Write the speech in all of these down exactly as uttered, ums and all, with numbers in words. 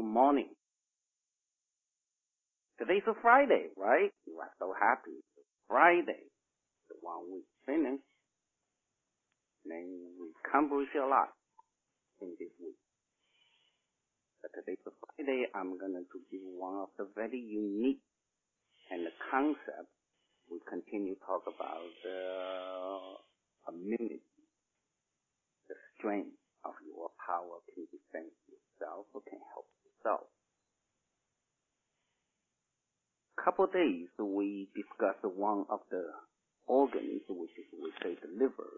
good morning. Today's a Friday, right? You are so happy. It's Friday, the one we finish, then we accomplish a lot in this week. But today's a Friday, I'm going to give one of the very unique and the concept we continue to talk about uh, immunity, the strength of your power to defend yourself or can help yourself. Couple of days we discussed one of the organs, which is we say the liver.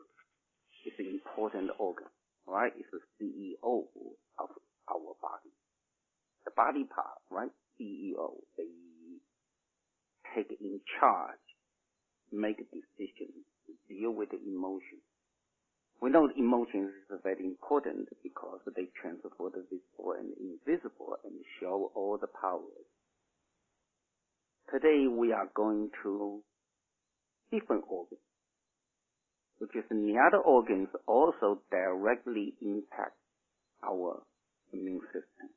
It's an important organ, right? It's the C E O of our body. The body part, right? C E O, they take in charge, make decisions, deal with the emotions. We know emotions is very important because they transfer the visible and invisible and show all the powers. Today we are going to different organs, which is the other organs also directly impact our immune system.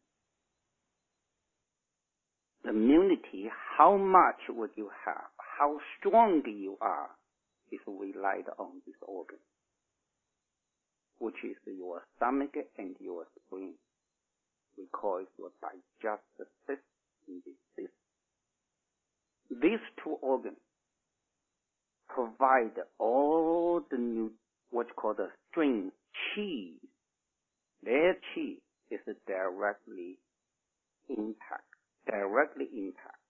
Immunity, how much would you have, how strong you are, is relied on this organ, which is your stomach and your spleen. We call it your digestive system. These two organs provide all the new, what's called the string, chi. Their chi is directly impact, directly impact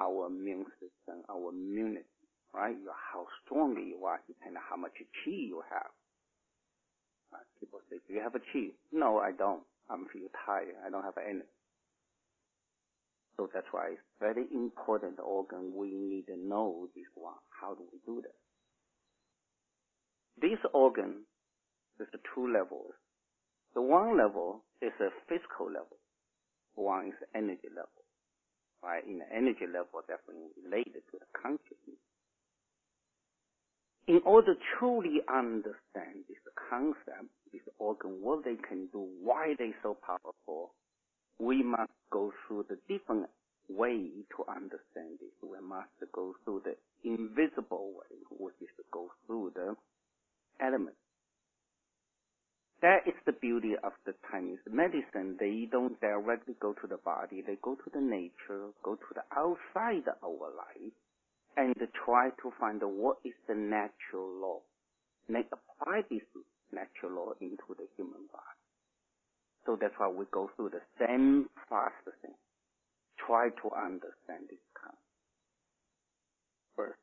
our immune system, our immunity, right? How strong you are depends on how much chi you have. People say, do you have a chi? No, I don't. I'm feel tired. I don't have energy. So that's why it's very important organ. We need to know this one. How do we do that? This organ is the two levels. The one level is a physical level. One is energy level. Right? In the energy level, definitely related to the consciousness. In order to truly understand this concept, this organ, what they can do, why they're so powerful, we must go through the different way to understand this. We must go through the invisible way, which is to go through the elements. That is the beauty of the Chinese medicine. They don't directly go to the body. They go to the nature, go to the outside of our life, and try to find out what is the natural law. And they apply this natural law into the human body. So that's why we go through the same processing, try to understand this concept. First,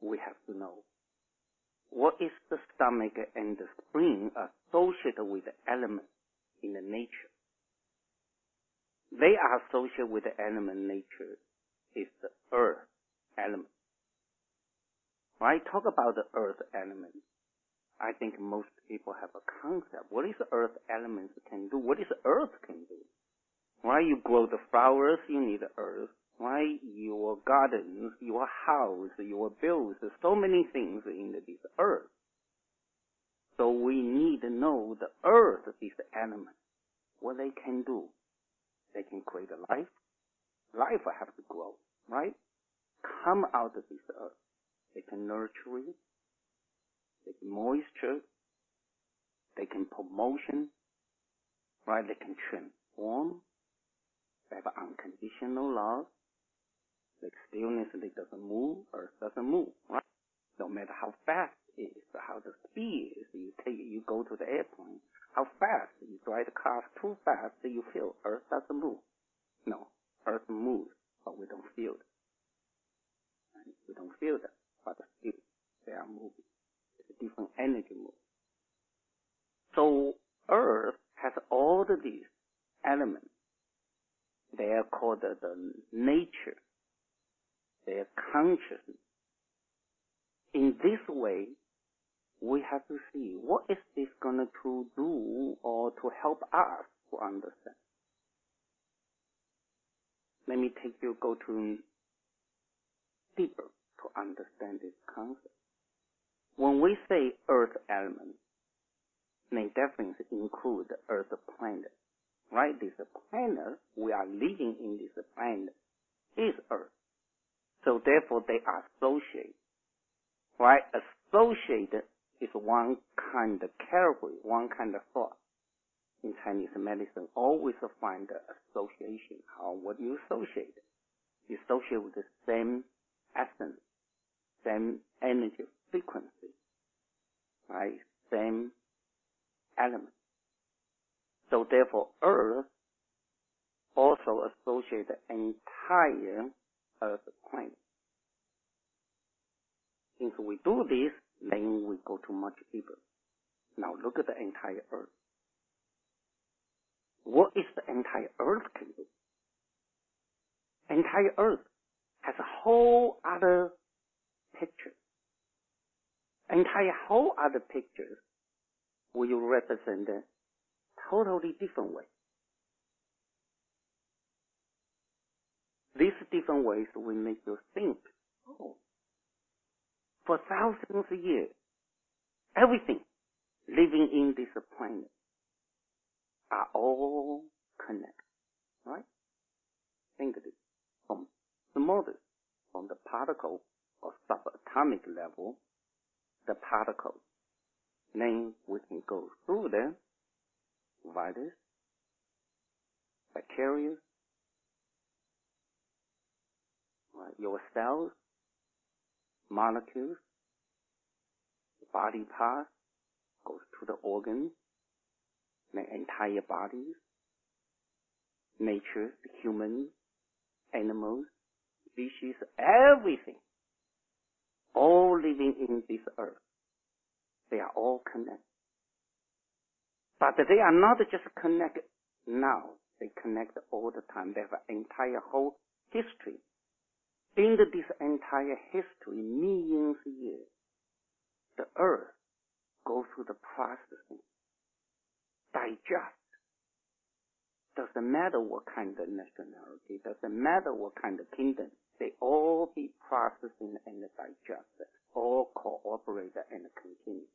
we have to know what is the stomach and the spleen associated with the elements in the nature. They are associated with the element nature. Is the earth element. When I talk about the earth element, I think most people have a concept. What is the earth elements can do? What is the earth can do? Why you grow the flowers, you need the earth. Why your gardens, your house, your bills, so many things in this earth. So we need to know the earth is the element. What they can do? They can create a life. Life have to grow, right? Come out of this earth. They can nurture it. They can moisture. They can promotion, right? They can transform. They have unconditional love. The stillness, it doesn't move, earth doesn't move, right? No matter how fast it is, how the speed is, you take, you go to the airplane, how fast, you drive the car too fast, you feel earth doesn't move. No. Earth moves, but we don't feel it. Right? We don't feel that, but still they are moving. It's a different energy move. So Earth has all of these elements. They are called the, the nature. They are consciousness. In this way, we have to see what is this going to do or to help us to understand. Let me take you, go to deeper to understand this concept. When we say earth element, they definitely include the earth planet, they are associated, right? Associated is one kind of category, one kind of thought. In Chinese medicine, always find the association, how what you associate. You associate with the same essence, same energy frequency, right? Same element. So therefore, earth also associates the entire earth planet. Since we do this, then we go to much deeper. Now look at the entire earth. What is the entire earth can do? Entire earth has a whole other picture. Entire whole other picture will represent a totally different way. These different ways will make you think, oh, for thousands of years, everything living in this planet are all connected, right? Think of it. From the models, from the particle or subatomic level, the particle. Then we can go through them, virus, bacteria, right? Your cells, molecules, body parts, goes to the organs, the entire bodies, nature, humans, animals, species, everything, all living in this earth, they are all connected. But they are not just connected now, they connect all the time. They have an entire whole history. In this entire history, millions of years, the earth goes through the processing. Digest. Doesn't matter what kind of nationality, doesn't matter what kind of kingdom, they all be processing and digested, all cooperate and continue.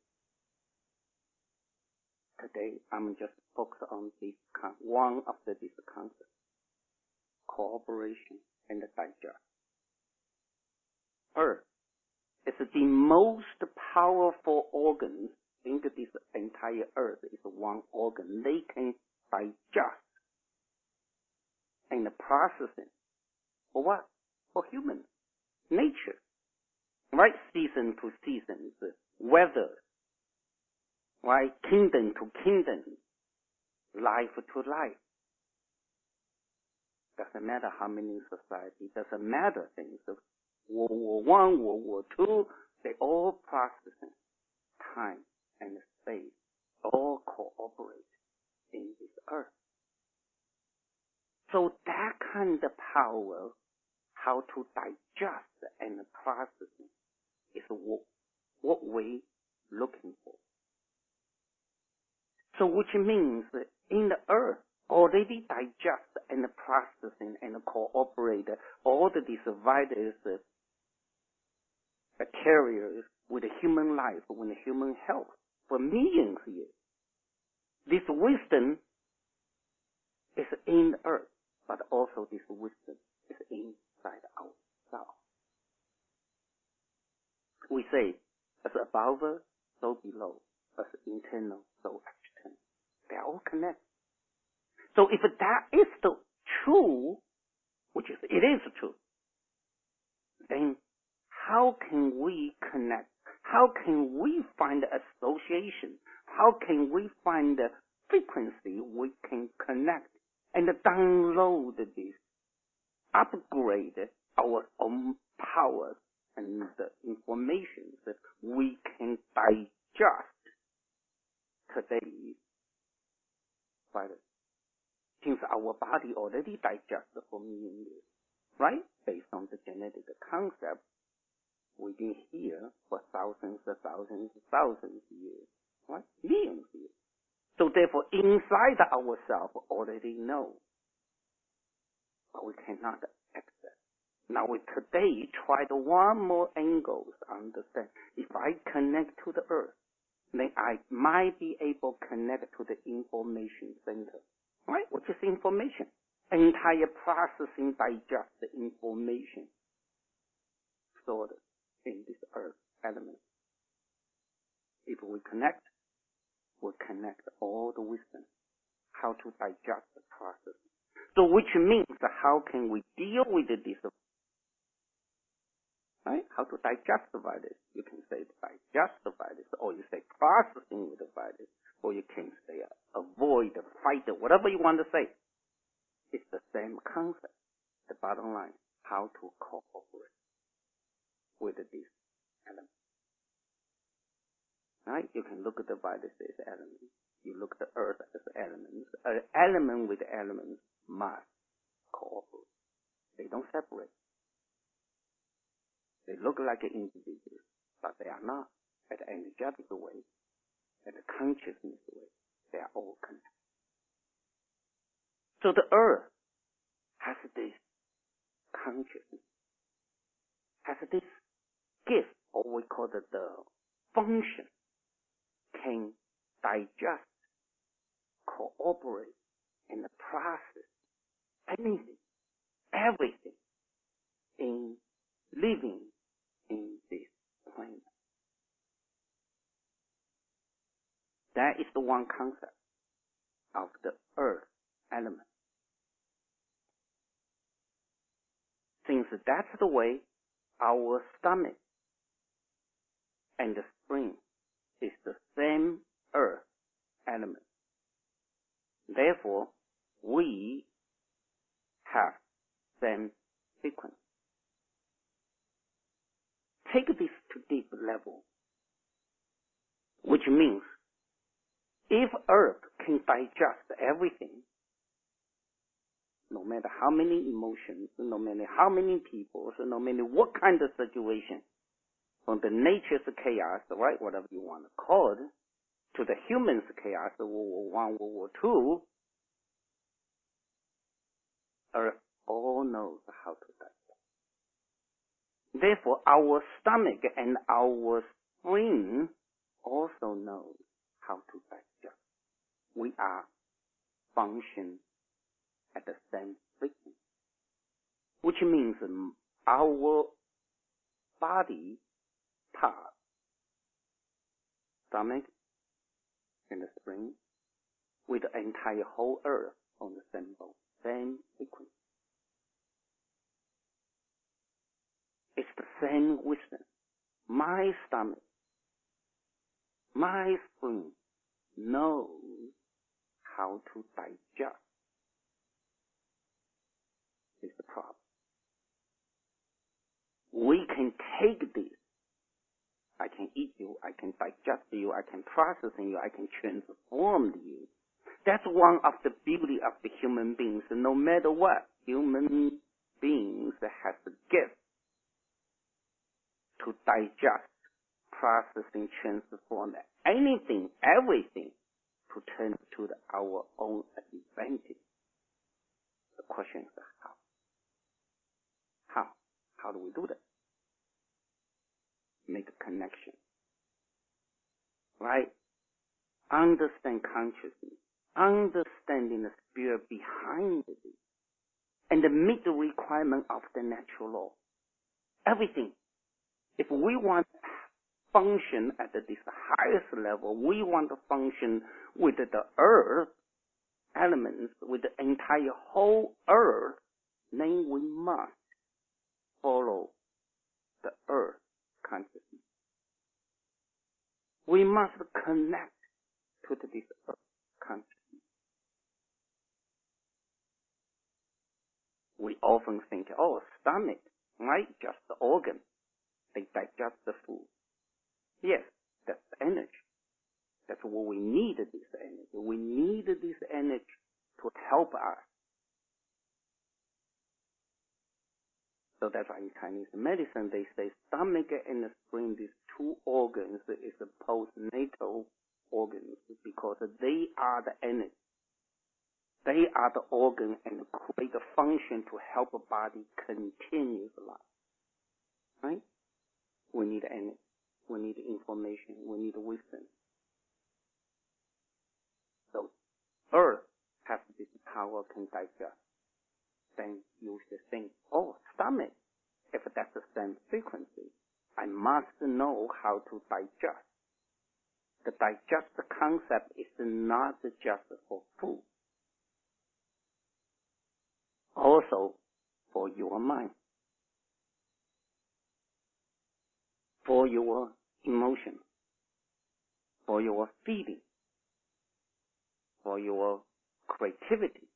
Today, I'm just focused on this con one of the these concepts, cooperation and digest. Earth is the most powerful organ. Think this entire earth is one organ. They can digest and processing. For what? For human nature. Right? Season to season, weather. Right? Kingdom to kingdom. Life to life. Doesn't matter how many society, doesn't matter things. World War One, World War Two, they all processing time and space, all cooperate in this earth. So that kind of power, how to digest and process is what, what we're looking for. So which means in the earth, already digest and processing and cooperate all the dividers, the carriers with the human life, with the human health. For millions of years, this wisdom is in the earth, but also this wisdom is inside ourselves. We say, as above, so below, as internal, so external. They are all connected. So if that is the true, which is, it is true, then how can we connect? How can we find association? How can we find the frequency we can connect and download this, upgrade our own powers and the information that we can digest today? Right? Since our body already digests for millions of years, right? Based on the genetic concept, we've been here for thousands and thousands and thousands of years, right? Millions of years. So therefore, inside ourselves already know, but we cannot access. Now we today tried one more angle to understand. If I connect to the earth, then I might be able to connect to the information center, right? Which is information. Entire processing digest the information. stored in this earth element. If we connect, we connect all the wisdom, how to digest the process. So which means how can we deal with this, right? How to digest the virus. You can say digest the virus, or you say processing with the virus, or you can say avoid, fight, whatever you want to say. It's the same concept. The bottom line, how to cooperate with this element. Right? You can look at the virus as elements. You look at the earth as elements. An element with elements must cooperate. They don't separate. They look like an individual, but they are not. At the energetic way, at the consciousness way, they are all connected. So the earth has this consciousness, has this gift, or we call it the function, can digest, cooperate, and process anything, everything in living in this planet. That is the one concept of the earth element. Since that's the way our stomach and the spring is the same earth element. Therefore, we have same sequence. Take this to deep level, which means if earth can digest everything, no matter how many emotions, no matter how many people, so no matter what kind of situation, from the nature's chaos, right, whatever you want to call it, to the human's chaos, World War One, World War Two, earth all knows how to digest. Therefore, our stomach and our spleen also knows how to digest. We are functioning at the same frequency, which means our body parts, stomach and the spleen, with the entire whole earth on the same boat, same frequency. It's the same wisdom. My stomach, my spleen knows how to digest. Is the problem. We can take this. I can eat you, I can digest you, I can process you, I can transform you. That's one of the beauty of the human beings. No matter what, human beings have the gift to digest, process, and transform anything, everything, to turn to the, our own advantage. The question is how. How? How do we do that? Make a connection. Right? Understand consciousness. Understanding the spirit behind it. And meet the requirement of the natural law. Everything. If we want to function at this highest level, we want to function with the earth elements, with the entire whole earth, then we must follow the earth consciousness. We must connect to this earth consciousness. We often think, oh, stomach, right? Just the organ. They digest the food. Yes, that's energy. That's what we need, this energy. We need this energy to help us. So that's why in Chinese medicine they say stomach and the spleen, these two organs, is the postnatal organs because they are the energy. They are the organ and create the function to help a body continue life. Right? We need energy. We need information. We need wisdom. So earth has this power, can digest. Then you should think, oh, stomach, if but that's the same frequency. I must know how to digest. The digest concept is not just for food, also for your mind, for your emotion, for your feeling, for your creativity.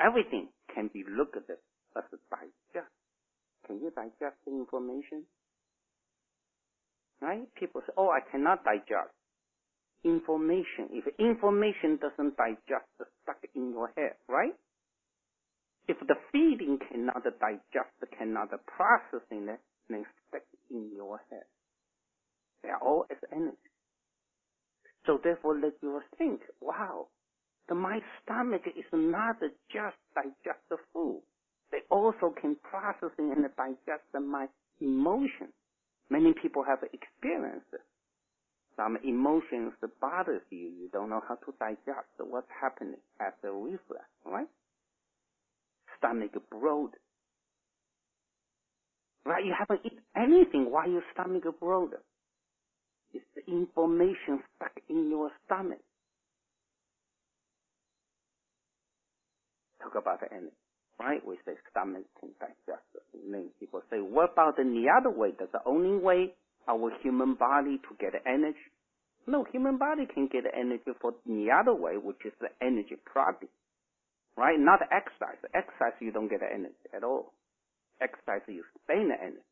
Everything can be looked at as a digest. Can you digest the information? Right? People say, oh, I cannot digest information. If information doesn't digest, it's stuck in your head, right? If the feeling cannot digest, cannot process in it, then it's stuck in your head. They are all as energy. So therefore, let you think, wow, the, my stomach is not just digest the food. They also can process and digest my emotion. Many people have experienced some emotions that bothers you. You don't know how to digest what's happening after a reflex, right? Stomach broad. Right? You haven't eaten anything while your stomach broad. It's the information stuck in your stomach. Talk about the energy, right? We say stomach can digest it. And then people say, what about in the other way? That's the only way our human body to get energy? No, human body can get energy for the other way, which is the energy product, right? Not exercise. Exercise, you don't get energy at all. Exercise, you spend the energy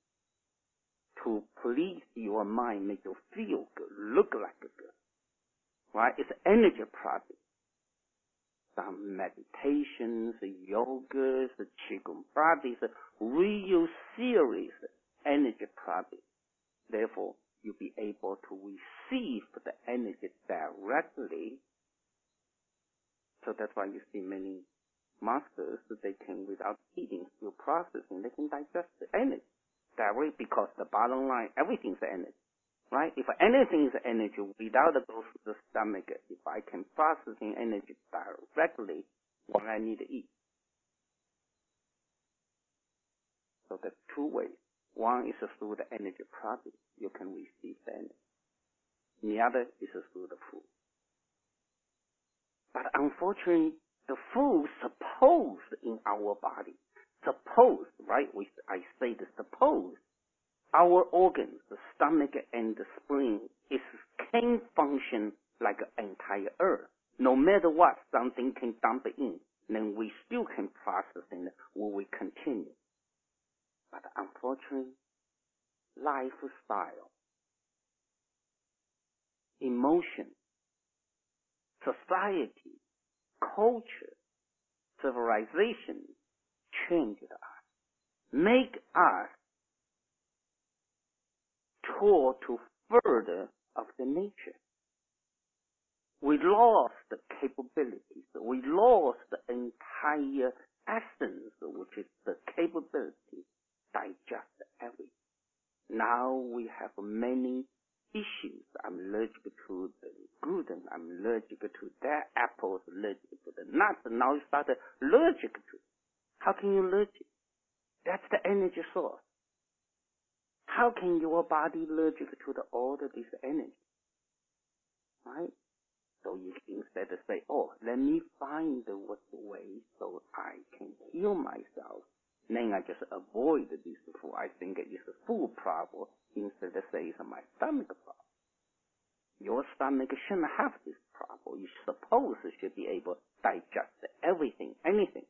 to please your mind, make you feel good, look like a good, right? It's energy product. Some meditations, yogas, qigong practice, real serious energy practice. Therefore, you'll be able to receive the energy directly. So that's why you see many masters, they can, without eating, still processing, they can digest the energy directly, because the bottom line, everything's energy. Right? If anything is energy, without it goes to the stomach, if I can process energy directly, what I need to eat. So there's two ways. One is through the energy process, you can receive the energy. The other is through the food. But unfortunately, the food supposed in our body, supposed, right? We, I say the supposed. Our organs, the stomach and the spleen, is, can function like an entire earth. No matter what, something can dump in, then we still can process and will we continue. But unfortunately, lifestyle, emotion, society, culture, civilization changed us, make us toward to further of the nature. We lost the capabilities. We lost the entire essence, which is the capability digest everything. Now we have many issues. I'm allergic to the gluten. I'm allergic to that. Apples, allergic to the nuts. Now you start allergic to it. How can you allergic? That's the energy source. How can your body allergic to the, all of this energy? Right? So you instead say, oh, let me find what way so I can heal myself. Then I just avoid this food. I think it's a food problem instead of say it's my stomach problem. Your stomach shouldn't have this problem. You suppose it should be able to digest everything, anything.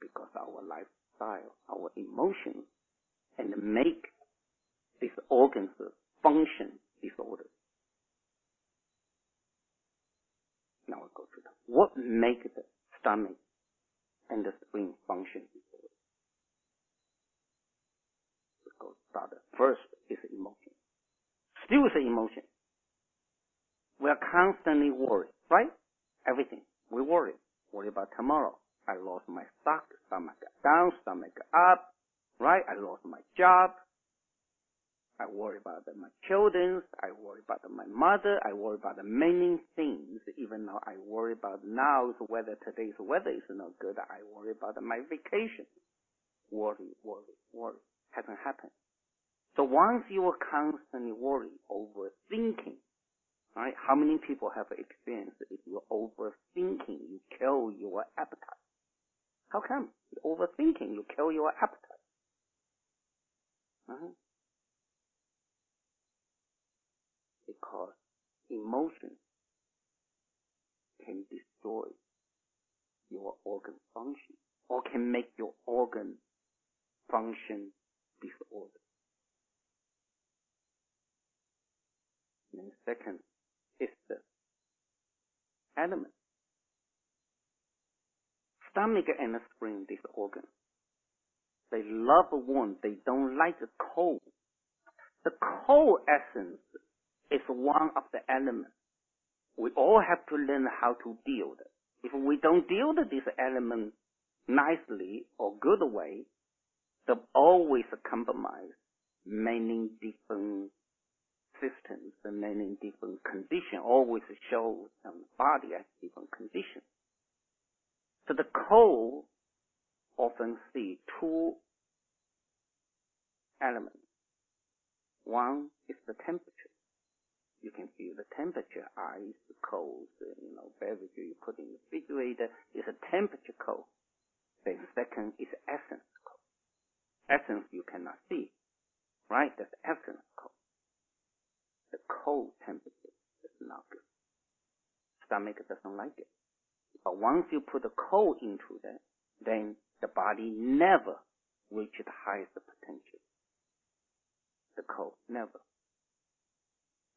Because our life, our emotions, and make these organs function disorder. Now we'll go to that. What makes the stomach and the spleen function disorder? We'll go start. First is emotion. Still is emotion. We are constantly worried, right? Everything. We worry. Worry about tomorrow. I lost my stock, stomach down, stomach up, right? I lost my job. I worry about my children. I worry about my mother. I worry about many things, even then I worry about now's weather, today's weather is not good. I worry about my vacation. Worry, worry, worry. Hasn't happened. So once you are constantly worry, overthinking, right? How many people have experienced if you're overthinking, you kill your appetite? How come? Overthinking, you kill your appetite. Right? Because emotion can destroy your organ function or can make your organ function disorder. And second is the element. Stomach and the spleen, this organ. They love warm. They don't like the cold. The cold essence is one of the elements. We all have to learn how to deal with it. If we don't deal with this element nicely or good way, they'll always compromise many different systems and many different conditions, always show some body as different conditions. So the cold often see two elements. One is the temperature. You can feel the temperature, ice, cold, you know, beverage you put in the refrigerator is a temperature cold. Then second is essence cold. Essence you cannot see, right? That's essence cold. The cold temperature is not good. Stomach doesn't like it. But once you put the cold into that, then the body never reaches the highest potential. The cold, never.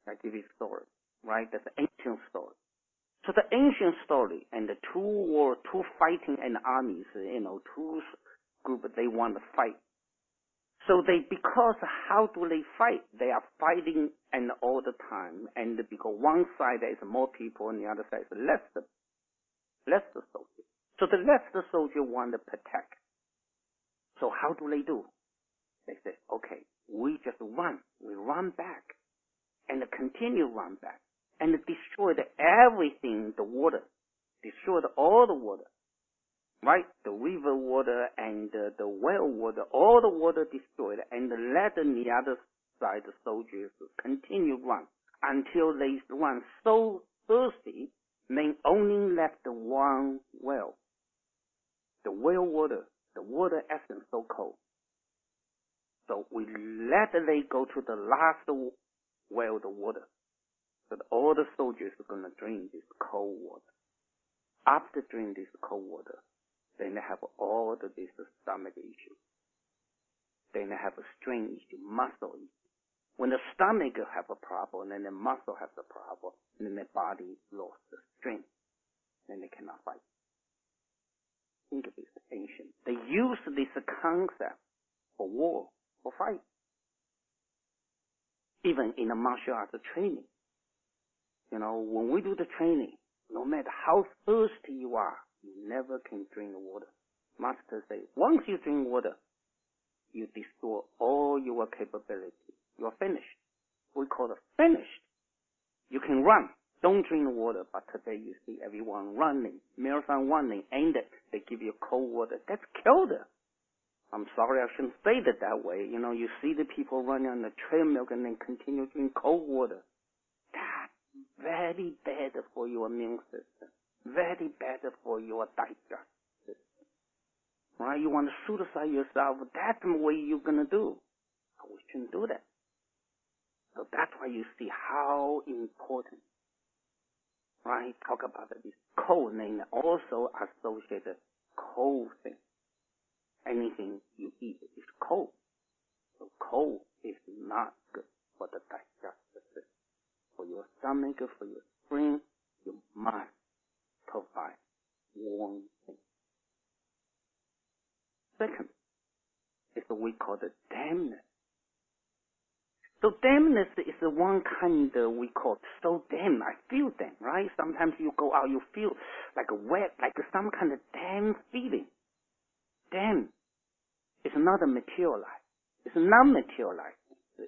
I give you a story, right? That's an ancient story. So the ancient story and the two war, two fighting and armies, you know, two group, they want to fight. So they, because how do they fight? They are fighting and all the time, and because one side there is more people and the other side is less, less soldiers. So the less the soldier want to protect. So how do they do? They say, okay, we just run, we run back, and continue run back, and destroy everything, the water, destroy all the water. Right, the river water and uh, the well water, all the water destroyed, and let the other side the soldiers continue run until they run so thirsty, they only left one well. The well water, the water essence so cold. So we let they go to the last well, the water, but all the soldiers are gonna drink this cold water. After drinking this cold water, then they have all the these stomach issues. Then they have a strain issue, muscle issue. When the stomach have a problem, then the muscle has a problem, and then the body lost the strength, then they cannot fight. Think of this ancient. They use this concept for war, for fight. Even in the martial arts training. You know, when we do the training, no matter how thirsty you are, you never can drink water. Master say, once you drink water, you destroy all your capability. You are finished. We call it finished. You can run. Don't drink water. But today you see everyone running, marathon running, and they give you cold water. That's killed them. I'm sorry, I shouldn't say that that way. You know, you see the people running on the treadmill and then continue to drink cold water. That's very bad for your immune system. Very bad for your digestion system. Right? You want to suicide yourself, that's the way you're going to do. We shouldn't do that. So that's why you see how important, right? Talk about this cold and also associated cold thing. Anything you eat is cold. So cold is not good for the digestive system. For your stomach, for your spleen, you must provide warm thing. Second is what we call the dampness. So dampness is the one kind uh, we call so damp. I feel damp, right? Sometimes you go out, you feel like a wet, like some kind of damp feeling. Damp is not a materialized. It's not materialized.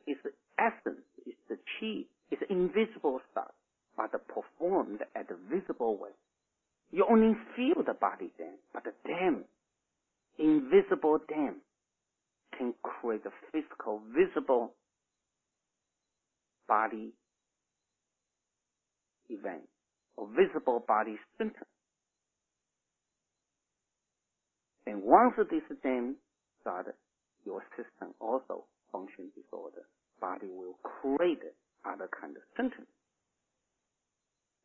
It's the essence. It's the chi. It's invisible stuff. but performed at a visible way. You only feel the body then, but the them, invisible them, can create a physical, visible body event or visible body symptom. And once this then started, your system also function disorder. Body will create other kind of symptoms.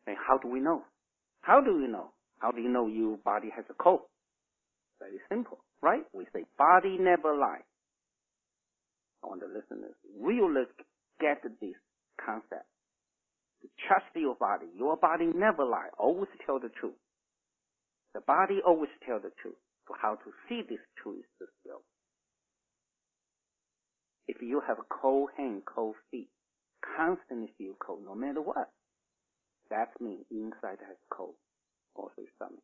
And how do we know? How do you know? How do you know your body has a cold? Very simple, right? We say body never lies. I want the listeners, really get this concept. Trust your body. Your body never lies. Always tell the truth. The body always tells the truth. So how to see this truth is the skill. If you have a cold hand, cold feet, constantly feel cold no matter what, that means inside has cold, also stomach.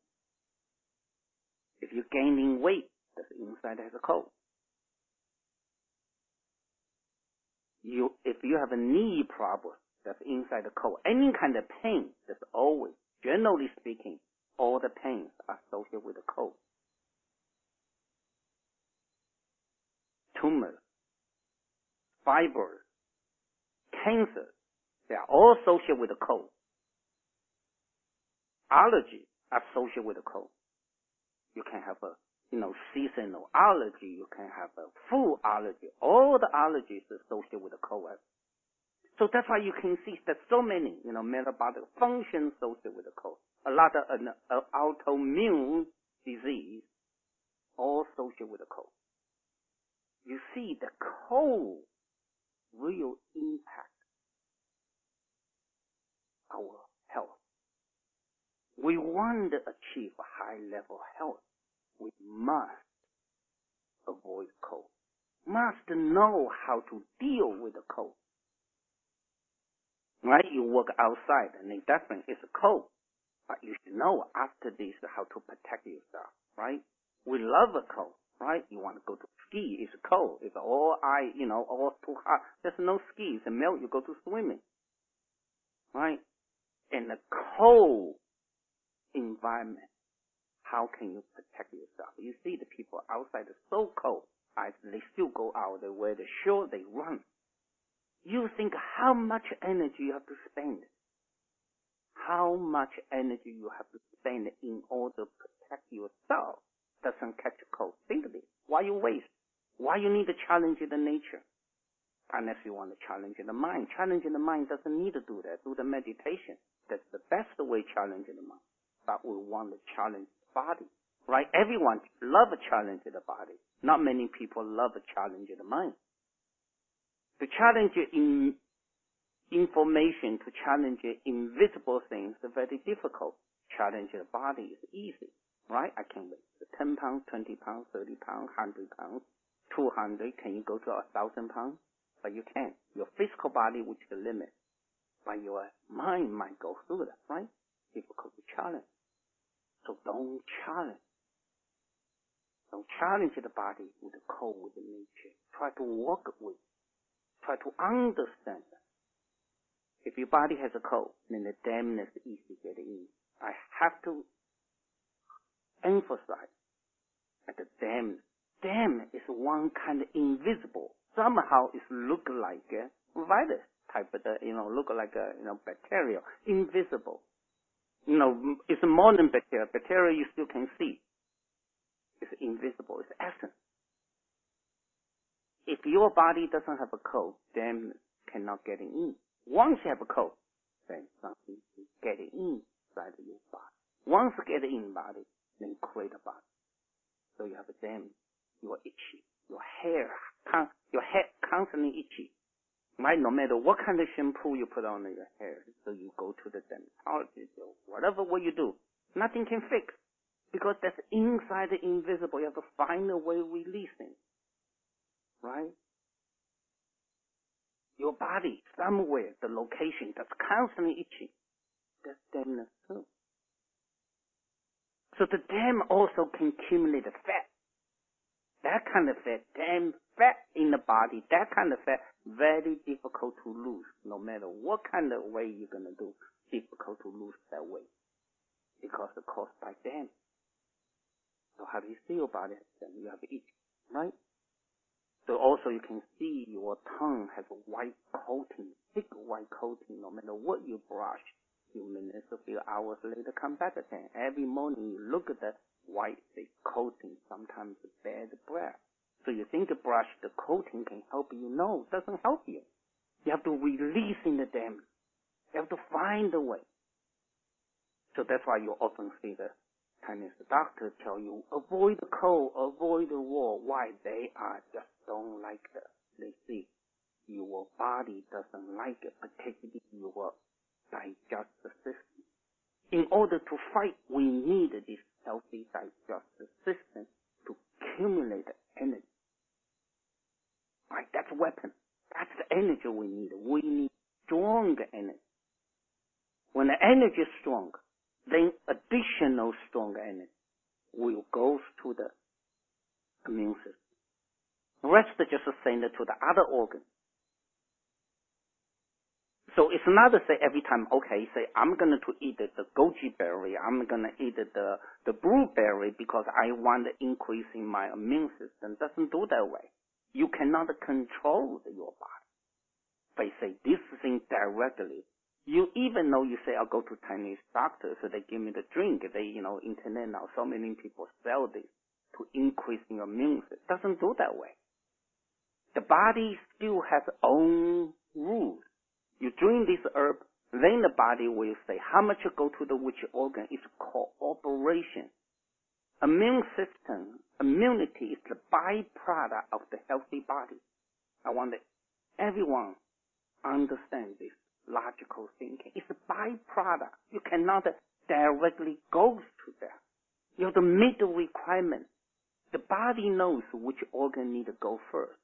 If you're gaining weight, the inside has a cold. You, if you have a knee problem, that's inside the cold. Any kind of pain, that's always, generally speaking, all the pains are associated with the cold. Tumors, fibers, cancer, they are all associated with the cold. Allergy associated with the cold. You can have a, you know, seasonal allergy. You can have a food allergy. All the allergies associated with the cold. So that's why you can see that so many, you know, metabolic functions associated with the cold. A lot of an, an autoimmune disease all associated with the cold. You see the cold will impact our health. We want to achieve a high level of health. We must avoid cold. Must know how to deal with the cold. Right, you work outside and it doesn't, it's cold. But you should know after this how to protect yourself, right? We love a cold, right? You want to go to ski, it's cold. It's all I, you know, all too hot. There's no skis, and melt, you go to swimming, right? In a cold environment, how can you protect yourself? You see the people outside are so cold, I, they still go out, they wear the shirt, they run. You think how much energy you have to spend, how much energy you have to spend in order to protect yourself doesn't catch a cold. Think of it. Why you waste? Why you need to challenge the nature? Unless you want to challenge the mind. Challenging the mind doesn't need to do that. Do the meditation. That's the best way challenging the mind. But we want to challenge the body, right? Everyone love a challenge the body. Not many people love a challenge the mind. To challenge in information, to challenge invisible things is very difficult. Challenge the body is easy, right? I can weigh ten pounds, twenty pounds, thirty pounds, one hundred pounds, two hundred. Can you go to one thousand pounds? But you can. Your physical body which is the limit. But your mind might go through that, right? Difficult to challenge. So don't challenge. Don't challenge the body with the cold, with the nature. Try to walk with it. Try to understand that. If your body has a cold, then the dampness is easy to get in. I have to emphasize that the damn, damn is one kind of invisible. Somehow it look like a virus type of, the, you know, look like a, you know, bacteria. Invisible. You know, it's a modern bacteria. Bacteria you still can see. It's invisible. It's essence. If your body doesn't have a cold, then cannot get it in. Once you have a cold, then something is getting inside your body. Once you get in body, then create a body. So you have a damn, you are itchy. Your hair, con your head constantly itchy. Right? No matter what kind of shampoo you put on your hair, so you go to the dermatologist or whatever what you do, nothing can fix. Because that's inside the invisible. You have to find a way releasing. Right? Your body, somewhere, the location that's constantly itching, that's dampness too. So the damp also can accumulate the fat. That kind of fat, damp fat in the body, that kind of fat, very difficult to lose, no matter what kind of way you're going to do. difficult to lose their weight because it's caused by damage. So how do you feel about it? Then you have itch, right? So also you can see your tongue has a white coating, thick white coating. No matter what you brush, few minutes, a few hours later, come back again. Every morning you look at the white thick coating, sometimes bad breath. So you think the brush, the coating can help you. No, it doesn't help you. You have to release in the damage. You have to find a way. So that's why you often see the Chinese doctors tell you, avoid the cold, avoid the war. Why? They are just don't like that. They see your body doesn't like it, particularly your digestive system. In order to fight, we need this healthy digestive system to accumulate energy. Right? That's a weapon. That's the energy we need. We need strong energy. When the energy is strong, then additional strong energy will go to the immune system. The rest is just send it to the other organ. So it's not to say every time, okay, say I'm going to eat the goji berry, I'm going to eat the, the blueberry because I want to increase in my immune system. It doesn't do that way. You cannot control your body. They say this thing directly. You even know you say, I'll go to Chinese doctors, so they give me the drink. They, you know, internet now, so many people sell this to increase your immune system. It doesn't do that way. The body still has own rules. You drink this herb, then the body will say how much you go to the which organ. It's cooperation. Immune system, immunity is the byproduct of the healthy body. I want everyone understand this. Logical thinking. It's a byproduct. You cannot directly go to that. You have to meet the requirement. The body knows which organ need to go first.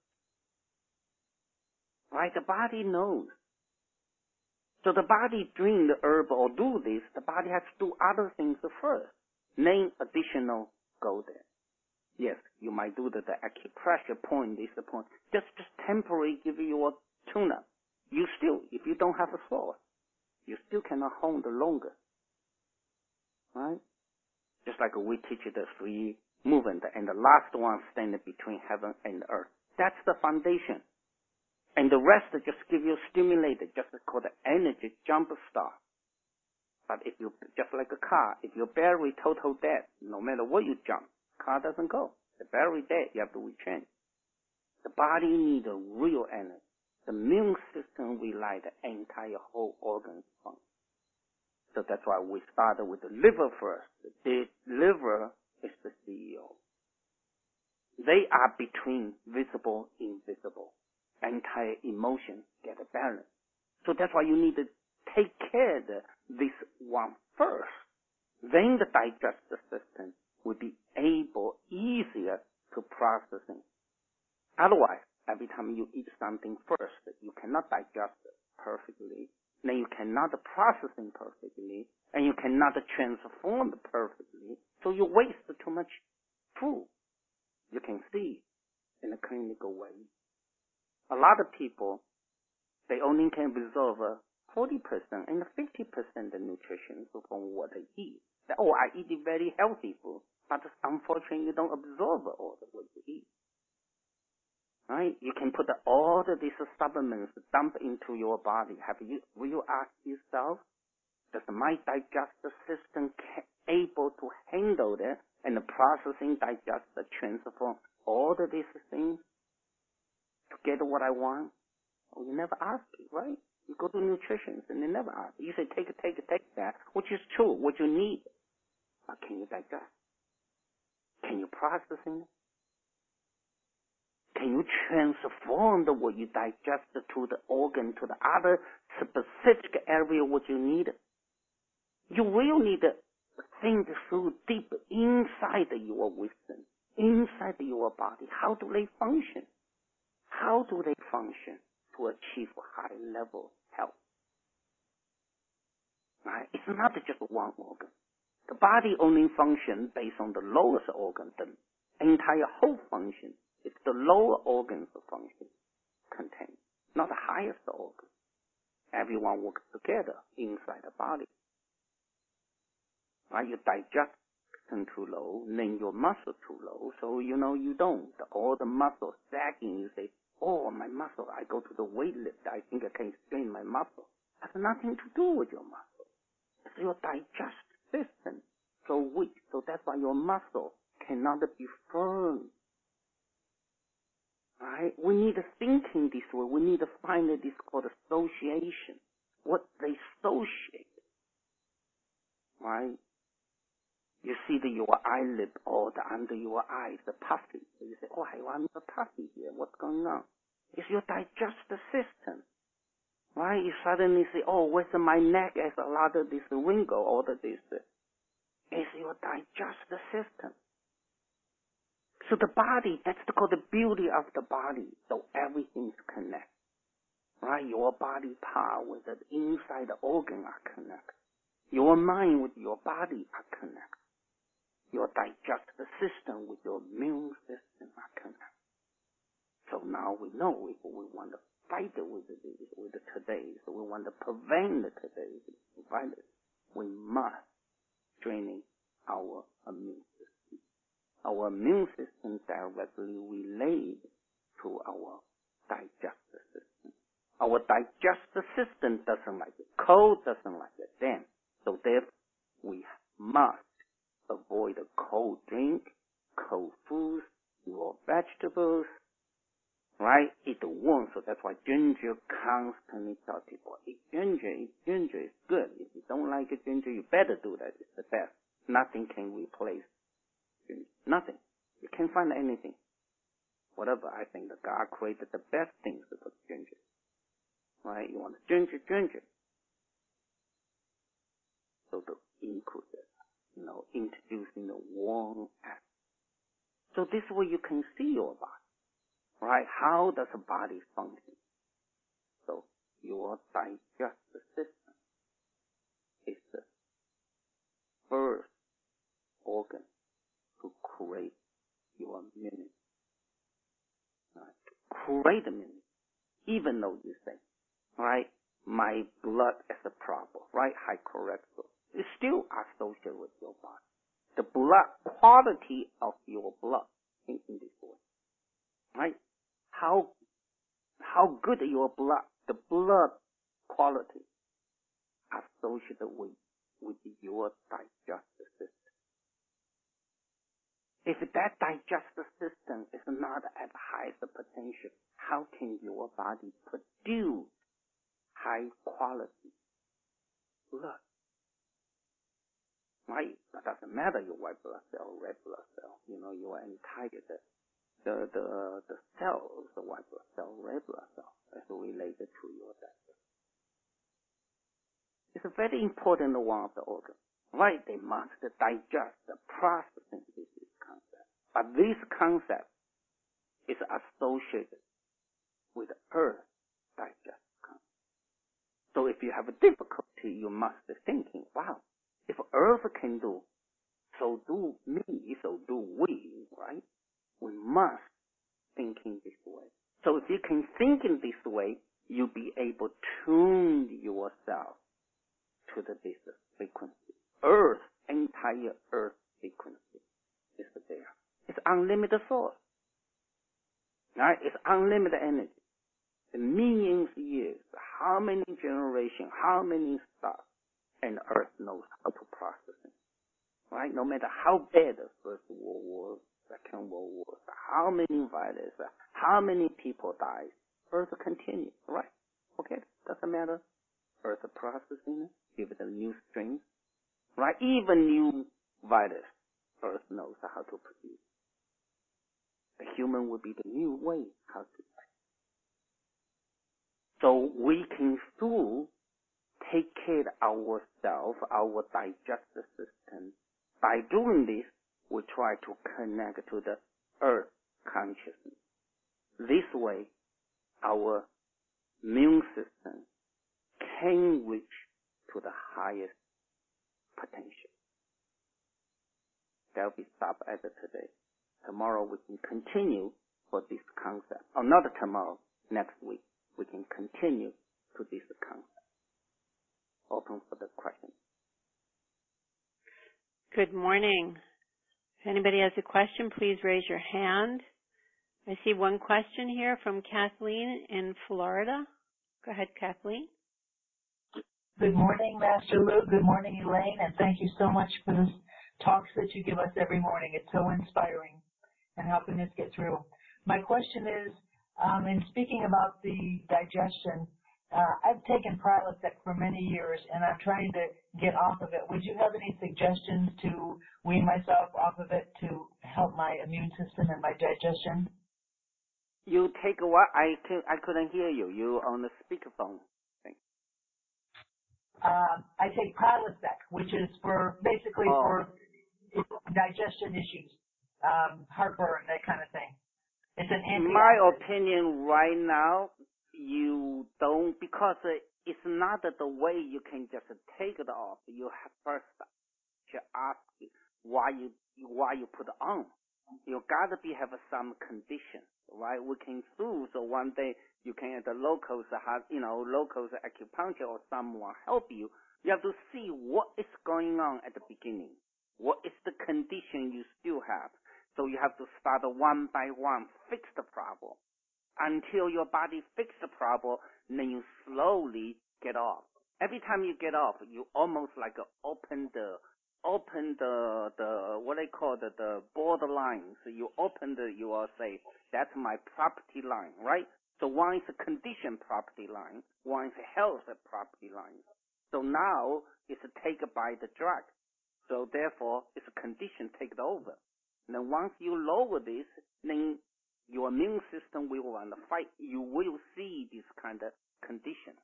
Right? The body knows. So the body drink the herb or do this, the body has to do other things first. Then additional go there. Yes, you might do the, the acupressure point, this point. Just, just temporarily give you a tune-up. You still, if you don't have a sword, you still cannot hold longer, right? Just like we teach the three movements, and the last one standing between heaven and earth. That's the foundation. And the rest just give you stimulated, just called the energy jump start. But if you, just like a car, if you battery total dead, no matter what you jump, car doesn't go. The battery dead, you have to rechange. The body needs a real energy. The immune system relies the entire whole organ function. So that's why we started with the liver first. The liver is the C E O. They are between visible, invisible. Entire emotion get a balance. So that's why you need to take care of this one first. Then the digestive system will be able, easier to process it. Otherwise, every time you eat something first, you cannot digest it perfectly, then you cannot process it perfectly, and you cannot transform it perfectly, so you waste too much food. You can see in a clinical way. A lot of people, they only can resolve forty percent and fifty percent of the nutrition from what they eat. They, oh, I eat very healthy food, but unfortunately you don't absorb all of what you eat. Right? You can put all of these supplements dump into your body. Have you, will you ask yourself, does my digestive system able to handle that and the processing, digest, transform all of these things to get what I want? Well, you never ask it, right? You go to nutritionists and they never ask. You say, take it, take it, take that, which is true, what you need. But can you digest? Can you process it? Can you transform the what you digest to the organ, to the other specific area what you need? You will need to think through deep inside your wisdom, inside your body. How do they function? How do they function to achieve high level health? Right? It's not just one organ. The body only functions based on the lowest organ. The entire whole function. It's the lower organs of function contained, not the highest organ. Everyone works together inside the body. Right? Your digestion too low, then your muscle too low, so you know you don't. All the muscle sagging, you say, oh, my muscle, I go to the weight lift, I think I can strain my muscle. It has nothing to do with your muscle. It's your digestive system so weak, so that's why your muscle cannot be firm. Right? We need to thinking this way. We need to find this called association. What they associate. Right? You see the your eyelid or the under your eyes, the puffy. So you say, oh, I'm the puffy here. What's going on? It's your digestive system. Right? You suddenly say, oh, where's my neck? There's a lot of this wrinkle or this. It's your digestive system. So the body, that's called the beauty of the body. So everything's connected. Right? Your body part with the inside the organ are connected. Your mind with your body are connected. Your digestive system with your immune system are connected. So now we know if we want to fight it with the, with the today, so we want to prevent the today violence, we must train our immune system. Our immune system directly relates to our digestive system. Our digestive system doesn't like it cold, doesn't like it damp. So therefore, we must avoid a cold drink, cold foods, raw vegetables, right? Eat warm, so that's why ginger constantly tells people, eat ginger, eat ginger, is good. If you don't like it, ginger, you better do that. It's the best. Nothing can replace nothing. You can't find anything. Whatever, I think that God created the best things for ginger. Right? You want the ginger, ginger. So to include it, you know, introducing the warm act. So this way you can see your body. Right? How does a body function? So your digestive system is the first organ to create your immunity. Right? To create immunity. Even though you say, right, my blood is a problem, right, high cholesterol, it's still associated with your body. The blood, quality of your blood in this way, right? How, how good your blood, the blood quality associated with, with your digestive system. If that digestive system is not at highest potential, how can your body produce high quality blood? Right? It doesn't matter your white blood cell, red blood cell. You know, your entire the the the, the cells, the white blood cell, red blood cell, is related to your digestion. It's a very important one of the organs. Right? They must digest the processing of this concept. But this concept is associated with the earth digest concept. So if you have a difficulty, you must be thinking, wow, if earth can do, so do me, so do we, right? We must think in this way. So if you can think in this way, you'll be able to tune yourself to the business frequency. Earth, entire earth frequency is there. It's unlimited source. Right? It's unlimited energy. The millions of years, how many generations, how many stars, and earth knows how to process it. Right? No matter how bad the First World War, Second World War, how many violence, how many people died, earth continues. Right? Okay? Doesn't matter. Earth processing it, give it a new strength. Right? Even new virus, Earth knows how to produce. The human will be the new way how to live. So we can still take care of ourselves, our digestive system. By doing this, we try to connect to the Earth consciousness. This way, our immune system can reach to the highest potential. That'll be stopped at today. Tomorrow we can continue for this concept. Or not tomorrow, next week we can continue to this concept. open for the questions. Good morning. If anybody has a question, please raise your hand. I see one question here from Kathleen in Florida. Go ahead, Kathleen. Good morning, Master Lou. Good morning, Elaine, and thank you so much for this talks that you give us every morning. It's so inspiring and helping us get through. My question is, um, in speaking about the digestion, uh, I've taken Prilosec for many years, and I'm trying to get off of it. Would you have any suggestions to wean myself off of it to help my immune system and my digestion? You take a while. I, can, I couldn't hear you. You on the speakerphone. Uh, I take Prilosec, which is for basically oh. for digestion issues, um, heartburn, that kind of thing. It's an antibiotic. In my opinion, right now, you don't, because it's not the way you can just take it off. You have first to ask why you why you put it on. You gotta be have some condition, right? We can do so one day. You can at the locals, you know, locals acupuncture or someone help you. You have to see what is going on at the beginning. What is the condition you still have? So you have to start one by one, fix the problem. Until your body fixes the problem, then you slowly get off. Every time you get off, you almost like open the, open the, the what they call the, the borderline. So you open the, you will say, that's my property line, right? So one is a condition property line, one is a health property line. So now it's taken by the drug. So therefore, it's a condition taken over. And then once you lower this, then your immune system will want to fight. You will see this kind of condition.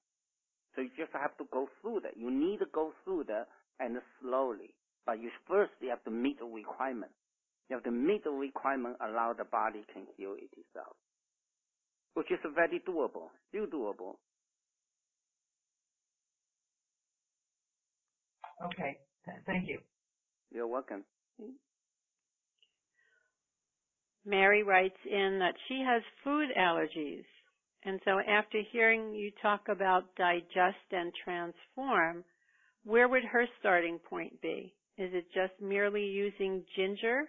So you just have to go through that. You need to go through that and slowly. But you first you have to meet the requirement. You have to meet the requirement, allow the body can heal it itself. Which is very doable, still doable. Okay, thank you. You're welcome. Mary writes in that she has food allergies. And so after hearing you talk about digest and transform, where would her starting point be? Is it just merely using ginger?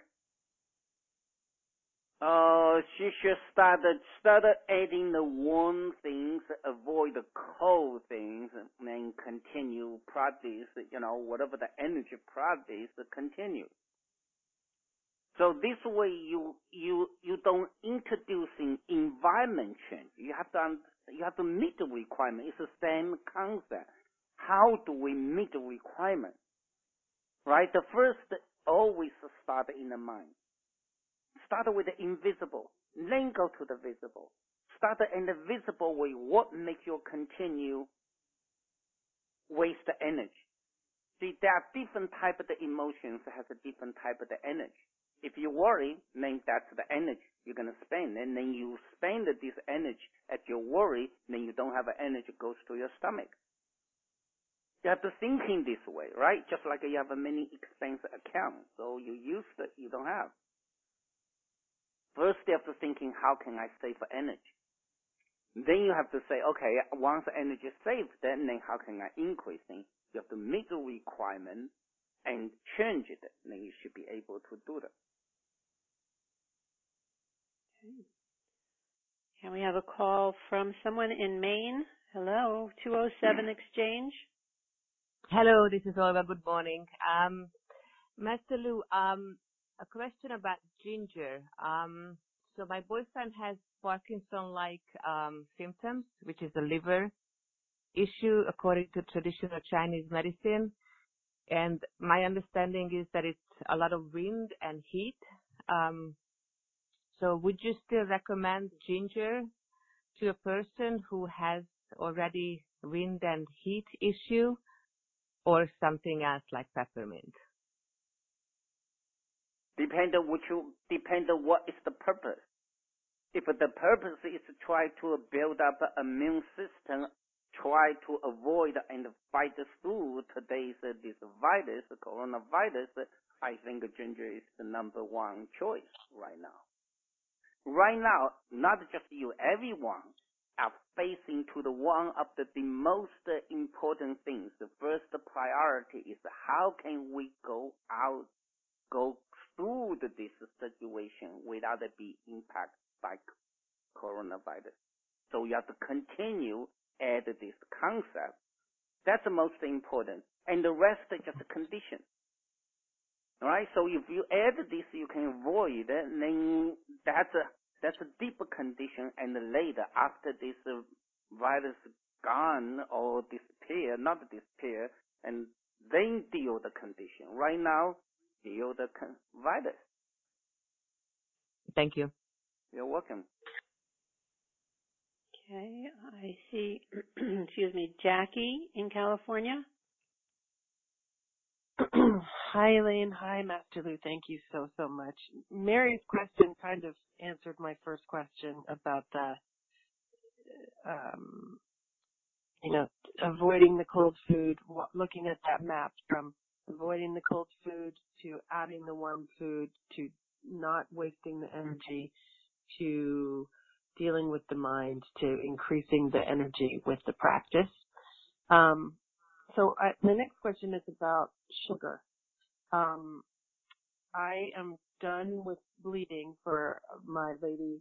Uh, she should start, start adding the warm things, avoid the cold things, and then continue practice, you know, whatever the energy practice, continue. So this way you, you, you don't introducing environment change. You have to, you have to meet the requirement. It's the same concept. How do we meet the requirement? Right? The first always start in the mind. Start with the invisible, then go to the visible. Start in the visible way. What makes you continue waste the energy? See, there are different type of the emotions that has a different type of the energy. If you worry, then that's the energy you're going to spend. And then you spend this energy at your worry, then you don't have the energy goes to your stomach. You have to think in this way, right? Just like you have a many expense account. So you use that you don't have. First, you have to thinking, how can I save energy? Then you have to say, okay, once energy is saved, then, then how can I increase it? You have to meet the requirement and change it. Then you should be able to do that. Okay. And we have a call from someone in Maine. Hello, two oh seven Exchange. Hello, this is Olga. Good morning. Um, Master Lou, um, a question about ginger. Um, so my boyfriend has Parkinson-like um, symptoms, which is a liver issue according to traditional Chinese medicine. And my understanding is that it's a lot of wind and heat. Um, so would you still recommend ginger to a person who has already wind and heat issue or something else like peppermint? Depend on what you, depend on what is the purpose. If the purpose is to try to build up an immune system, try to avoid and fight through today's uh, this virus, coronavirus, I think ginger is the number one choice right now. Right now, not just you, everyone are facing to the one of the, the most important things. The first priority is how can we go out, go through the, this situation without it being impacted by coronavirus. So you have to continue at this concept. That's the most important. And the rest is just a condition. All right? So if you add this, you can avoid it, and then that's a, that's a deeper condition, and later, after this virus gone or disappear, not disappear, and then deal the condition. Right now, deal the con virus. Thank you. You're welcome. Okay, I see, excuse me, Jackie in California. Hi, Elaine. Hi, Master Lou. Thank you so, so much. Mary's question kind of answered my first question about the, um, you know, avoiding the cold food, looking at that map from avoiding the cold food to adding the warm food to not wasting the energy to dealing with the mind to increasing the energy with the practice. Um, so I, the next question is about sugar. Um, I am done with bleeding for my lady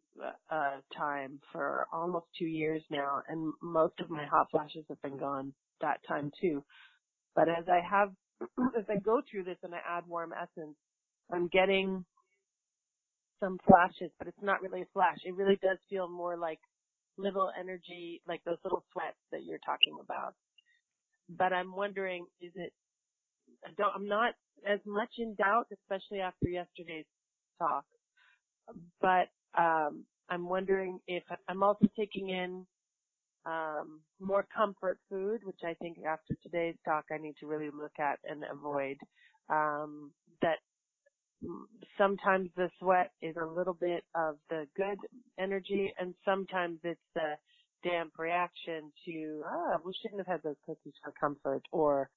uh, time for almost two years now, and most of my hot flashes have been gone that time too. But as I have, as I go through this and I add warm essence, I'm getting some flashes, but it's not really a flash. It really does feel more like little energy, like those little sweats that you're talking about. But I'm wondering, is it, I don't, I'm not as much in doubt, especially after yesterday's talk. But um, I'm wondering if I'm also taking in um, more comfort food, which I think after today's talk I need to really look at and avoid. Um, that sometimes the sweat is a little bit of the good energy, and sometimes it's the damp reaction to, ah, we shouldn't have had those cookies for comfort or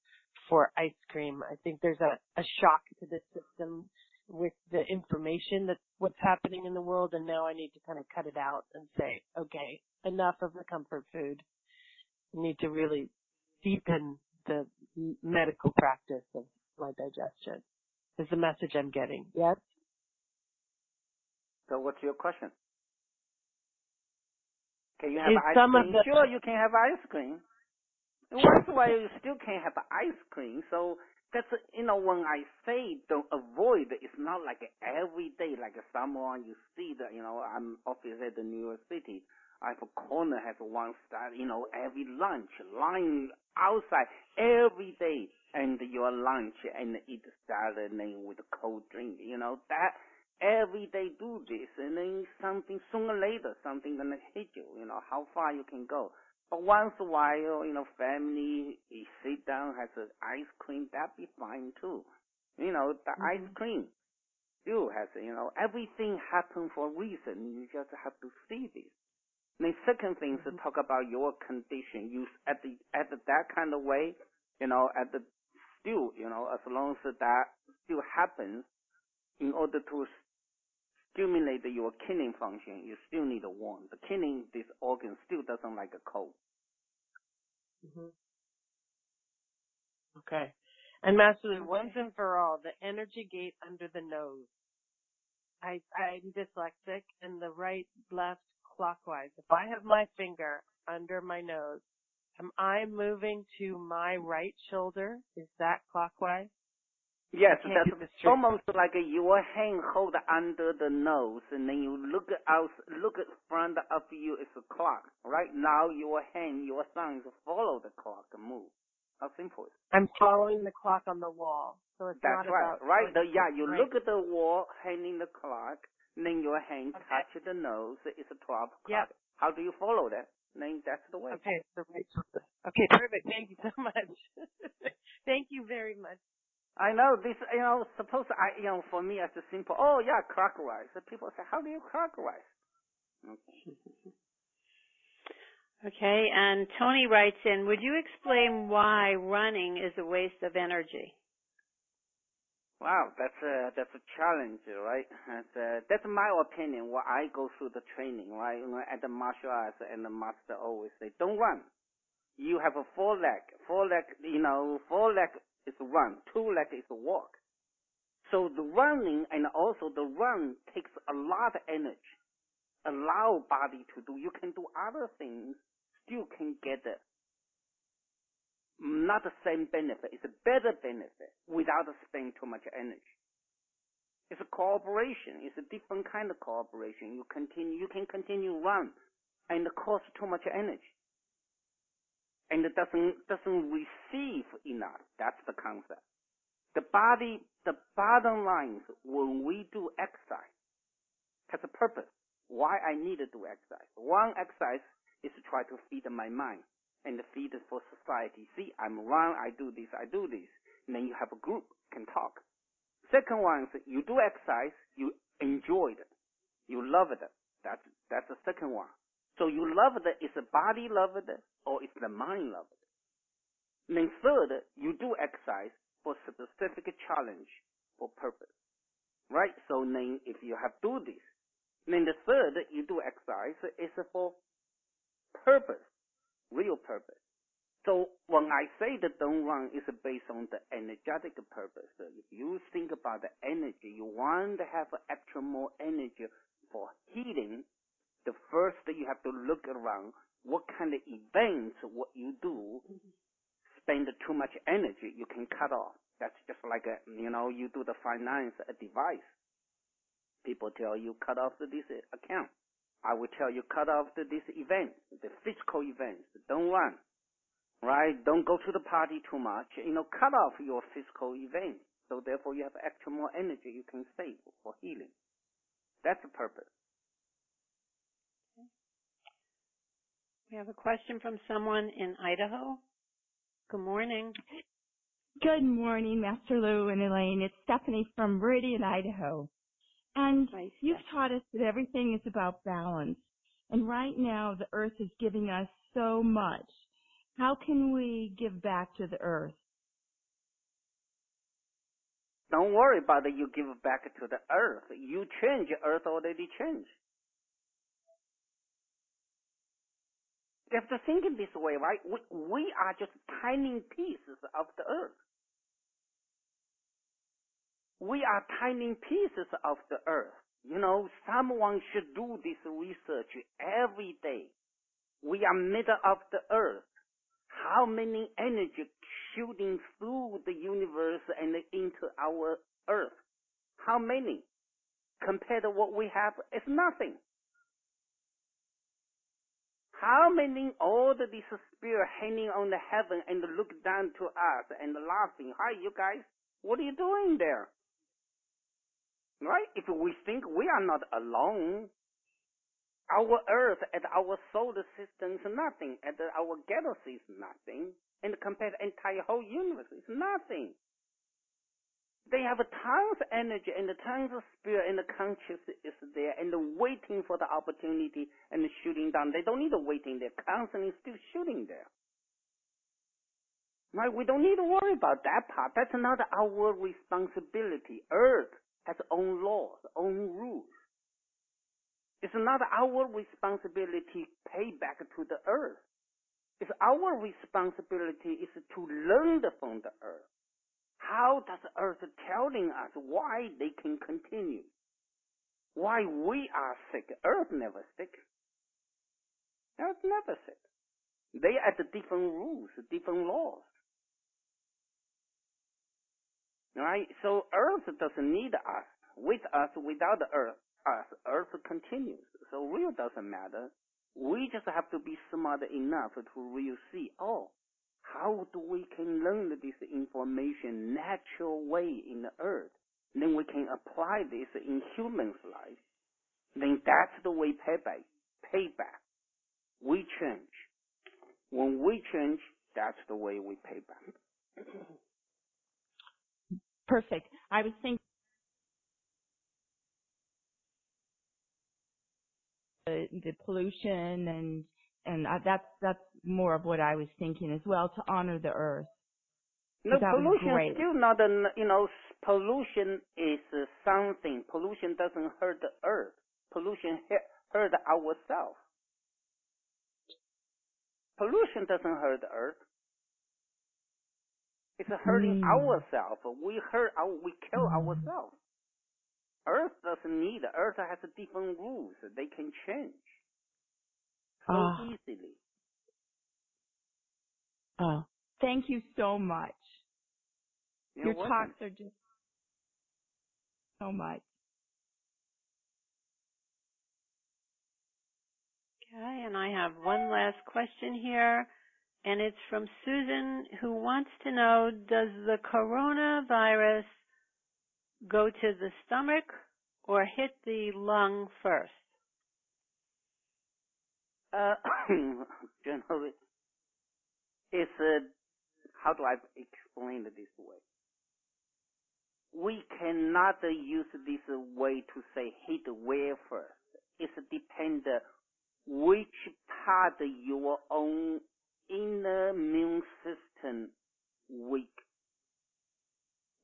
for ice cream. I think there's a, a shock to the system with the information that's what's happening in the world, and now I need to kind of cut it out and say, okay, enough of the comfort food. I need to really deepen the medical practice of my digestion is the message I'm getting. Yes? So what's your question? Can you have ice cream? Sure, you can have ice cream. That's why you still can't have ice cream. So that's, you know, when I say don't avoid, it's not like every day, like someone you see that, you know, I'm office at the New York City. I have a corner, has one star, you know, every lunch, line outside every day, and your lunch and eat salad and with a cold drink, you know, that every day do this, and then something sooner or later, something gonna hit you, you know, how far you can go. But once in a while, you know, family, you sit down, has an ice cream, that'd be fine too. You know, the mm-hmm. ice cream still has, you know, everything happens for a reason. You just have to see this. And the second thing mm-hmm. is to talk about your condition. You, at the, at the, that kind of way, you know, at the, still, you know, as long as that still happens, in order to stimulate your kidney function, you still need a warm. The kidney, this organ, still doesn't like a cold. Mm-hmm. Okay. And Master, okay. once and for all, the energy gate under the nose. I, I'm dyslexic, and the right, left, clockwise. If I have my finger under my nose, am I moving to my right shoulder? Is that clockwise? Yes, that's almost like your hand hold under the nose, and then you look out, look in front of you, it's a clock. Right now, your hand, your thumbs follow the clock and move. How simple is it? I'm following the clock on the wall. So it's that's not right, about right? The, yeah, you right. look at the wall, handing the clock, and then your hand okay. touch the nose, it's a twelve o'clock. Yep. How do you follow that? Then that's the way. Okay, the right shoulder. Okay, perfect. Thank you so much. Thank you very much. I know this, you know, suppose I, you know, for me it's a simple, oh yeah, clockwise. People say, how do you clockwise? Okay. Okay, and Tony writes in, would you explain why running is a waste of energy? Wow, that's a that's a challenge, right? That's, uh, that's my opinion. When I go through the training, right? You know, at the martial arts and the master always say, "Don't run. You have a four leg. Four leg. You know, four leg is run. Two leg is walk." So the running and also the run takes a lot of energy. Allow body to do. You can do other things. Still can get it. Not the same benefit. It's a better benefit without spending too much energy. It's a cooperation. It's a different kind of cooperation. You continue. You can continue run, and it costs too much energy, and it doesn't doesn't receive enough. That's the concept. The body, the bottom lines when we do exercise, has a purpose. Why I need to do exercise? One exercise is to try to feed my mind. And the feed is for society. See, I'm wrong, I do this, I do this. And then you have a group, can talk. Second one is you do exercise, you enjoy it. You love it. That's, that's the second one. So you love it, is the body love it, or is the mind love it? And then third, you do exercise for specific challenge, for purpose. Right? So then if you have do this, then the third, you do exercise, is for purpose. Real purpose. So when I say the don't run is based on the energetic purpose. So if you think about the energy, you want to have extra more energy for healing. The first thing you have to look around, what kind of events, what you do, spend too much energy, you can cut off. That's just like a, you know, you do the finance, a device. People tell you cut off this account. I will tell you, cut off the, this event, the physical events. Don't run, right? Don't go to the party too much. You know, cut off your physical events. So therefore, you have extra more energy you can save for healing. That's the purpose. Okay. We have a question from someone in Idaho. Good morning. Good morning, Master Lou and Elaine. It's Stephanie from Meridian, Idaho. And you've taught us that everything is about balance. And right now, the earth is giving us so much. How can we give back to the earth? Don't worry about it. You give back to the earth. You change. Earth already changed. You have to think in this way, right? We, we are just tiny pieces of the earth. We are tiny pieces of the earth. You know, someone should do this research every day. We are middle of the earth. How many energy shooting through the universe and into our earth? How many? Compared to what we have, it's nothing. How many all the these spirits hanging on the heaven and look down to us and laughing? Hi, you guys. What are you doing there? Right? If we think we are not alone, our Earth and our solar system is nothing, and our galaxy is nothing, and compared to the entire whole universe is nothing. They have tons of energy and tons of spirit and the consciousness is there and waiting for the opportunity and shooting down. They don't need to waiting. They're constantly still shooting there. Right? We don't need to worry about that part. That's not our responsibility. Earth has own laws, own rules. It's not our responsibility to pay back to the earth. It's our responsibility is to learn from the earth. How does earth telling us why they can continue? Why we are sick? Earth never sick. Earth never sick. They have the different rules, different laws. Right? So Earth doesn't need us. With us, without Earth, us, Earth continues. So real doesn't matter. We just have to be smart enough to really see, oh, how do we can learn this information natural way in the Earth? And then we can apply this in humans' life. Then that's the way payback. Payback. We change. When we change, that's the way we pay back. Perfect. I was thinking the, the pollution and and I, that's that's more of what I was thinking as well, to honor the earth. No, pollution is still not a, you know, pollution is something. Pollution doesn't hurt the earth. Pollution hurt ourselves. Pollution doesn't hurt the earth. It's hurting mm. ourselves. We hurt our, we kill ourselves. Earth doesn't need. Earth has different rules. They can change so uh, easily. Uh, thank you so much. You're Your welcome. Talks are just so much. Okay, and I have one last question here, and it's from Susan, who wants to know, does the coronavirus go to the stomach or hit the lung first? Uh, generally, it's a, how do I explain it this way? We cannot use this way to say hit where first. It depends which part your own inner immune system weak.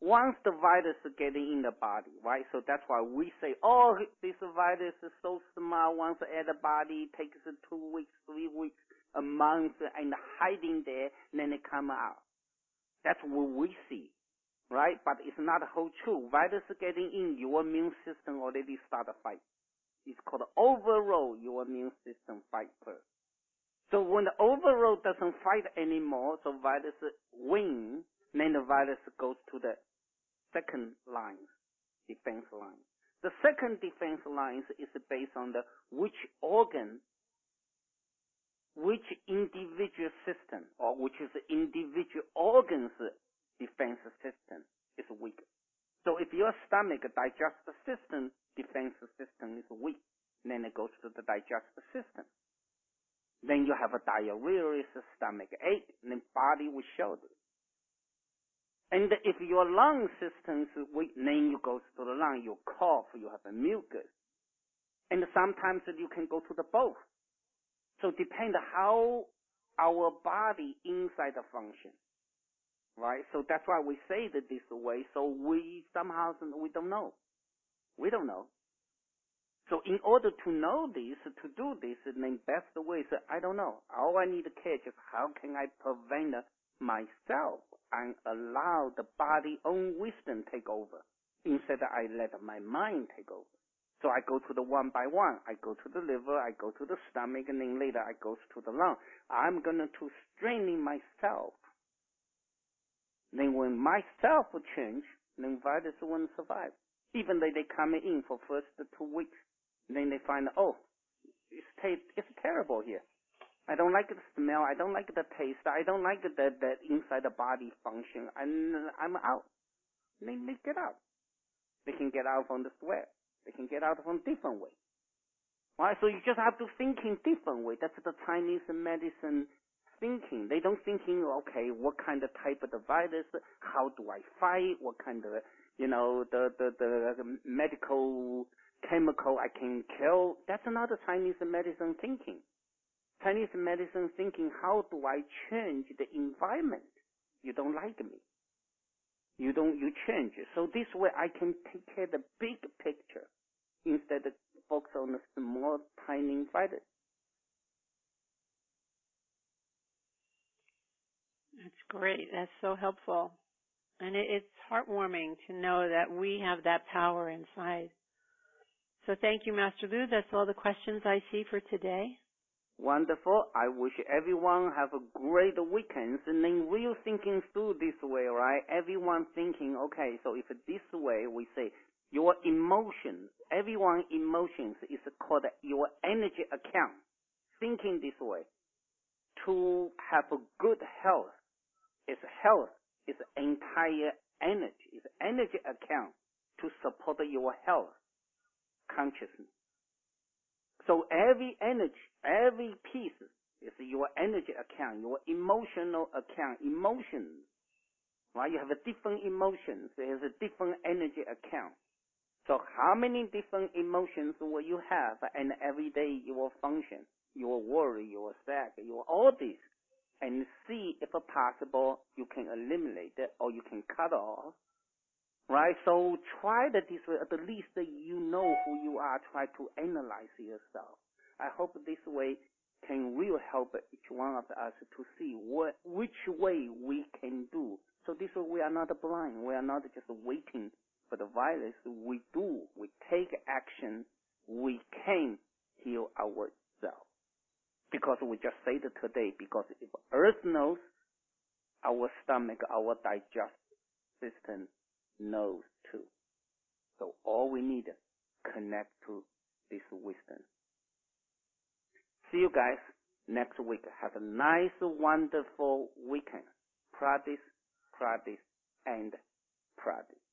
Once the virus is getting in the body, right? So that's why we say, oh, this virus is so small, once at the body, takes two weeks, three weeks, a month, and hiding there, and then it comes out. That's what we see, right? But it's not whole true. Virus getting in, your immune system already started fight. It's called overall your immune system fight first. So when the overall doesn't fight anymore, so virus wins, then the virus goes to the second line, defense line. The second defense line is based on the which organ, which individual system, or which is the individual organ's defense system is weak. So if your stomach, digestive system, defense system is weak, then it goes to the digestive system. Then you have a diarrhea, stomach ache, and then body will show it. And if your lung system is weak, then you go to the lung, you cough, you have a mucus. And sometimes you can go to the both. So it depends how our body inside the function, right? So that's why we say that this way, so we somehow, we don't know. We don't know. So in order to know this, to do this, then best way is, I don't know. All I need to catch is how can I prevent myself and allow the body own wisdom take over instead of I let my mind take over. So I go to the one by one. I go to the liver, I go to the stomach, and then later I go to the lung. I'm going to straining myself. Then when myself will change, then virus won't survive. Even though they come in for first two weeks, then they find, oh, it's, t- it's terrible here. I don't like the smell. I don't like the taste. I don't like the, the inside the body function. And I'm out. Then they get out. They can get out from the sweat. They can get out from different way. Right? So you just have to think in different way. That's the Chinese medicine thinking. They don't thinking, okay, what kind of type of the virus? How do I fight? What kind of, you know, the, the, the medical chemical I can kill? That's not the Chinese medicine thinking. Chinese medicine thinking, how do I change the environment? You don't like me. You don't, you change. So this way I can take care of the big picture instead of focus on the small, tiny virus. That's great. That's so helpful. And it, it's heartwarming to know that we have that power inside. So thank you, Master Lu. That's all the questions I see for today. Wonderful. I wish everyone have a great weekend. And then we're thinking through this way, right? Everyone thinking, okay, so if this way we say your emotions, everyone emotions is called your energy account. Thinking this way, to have a good health, is health is entire energy, is energy account to support your health consciousness. So every energy, every piece is your energy account, your emotional account, emotions, right? You have a different emotions. There's a different energy account. So how many different emotions will you have? And every day you will function, you will worry, you will sad, you will all this. And see if possible you can eliminate it or you can cut off, right? So try that this way. At least you know who you are. Try to analyze yourself. I hope this way can really help each one of us to see what, which way we can do. So this way we are not blind. We are not just waiting for the virus. We do. We take action. We can heal ourselves. Because we just said it today, because if Earth knows, our stomach, our digestive system knows too. So all we need is connect to this wisdom. See you guys next week. Have a nice, wonderful weekend. Practice, practice, and practice.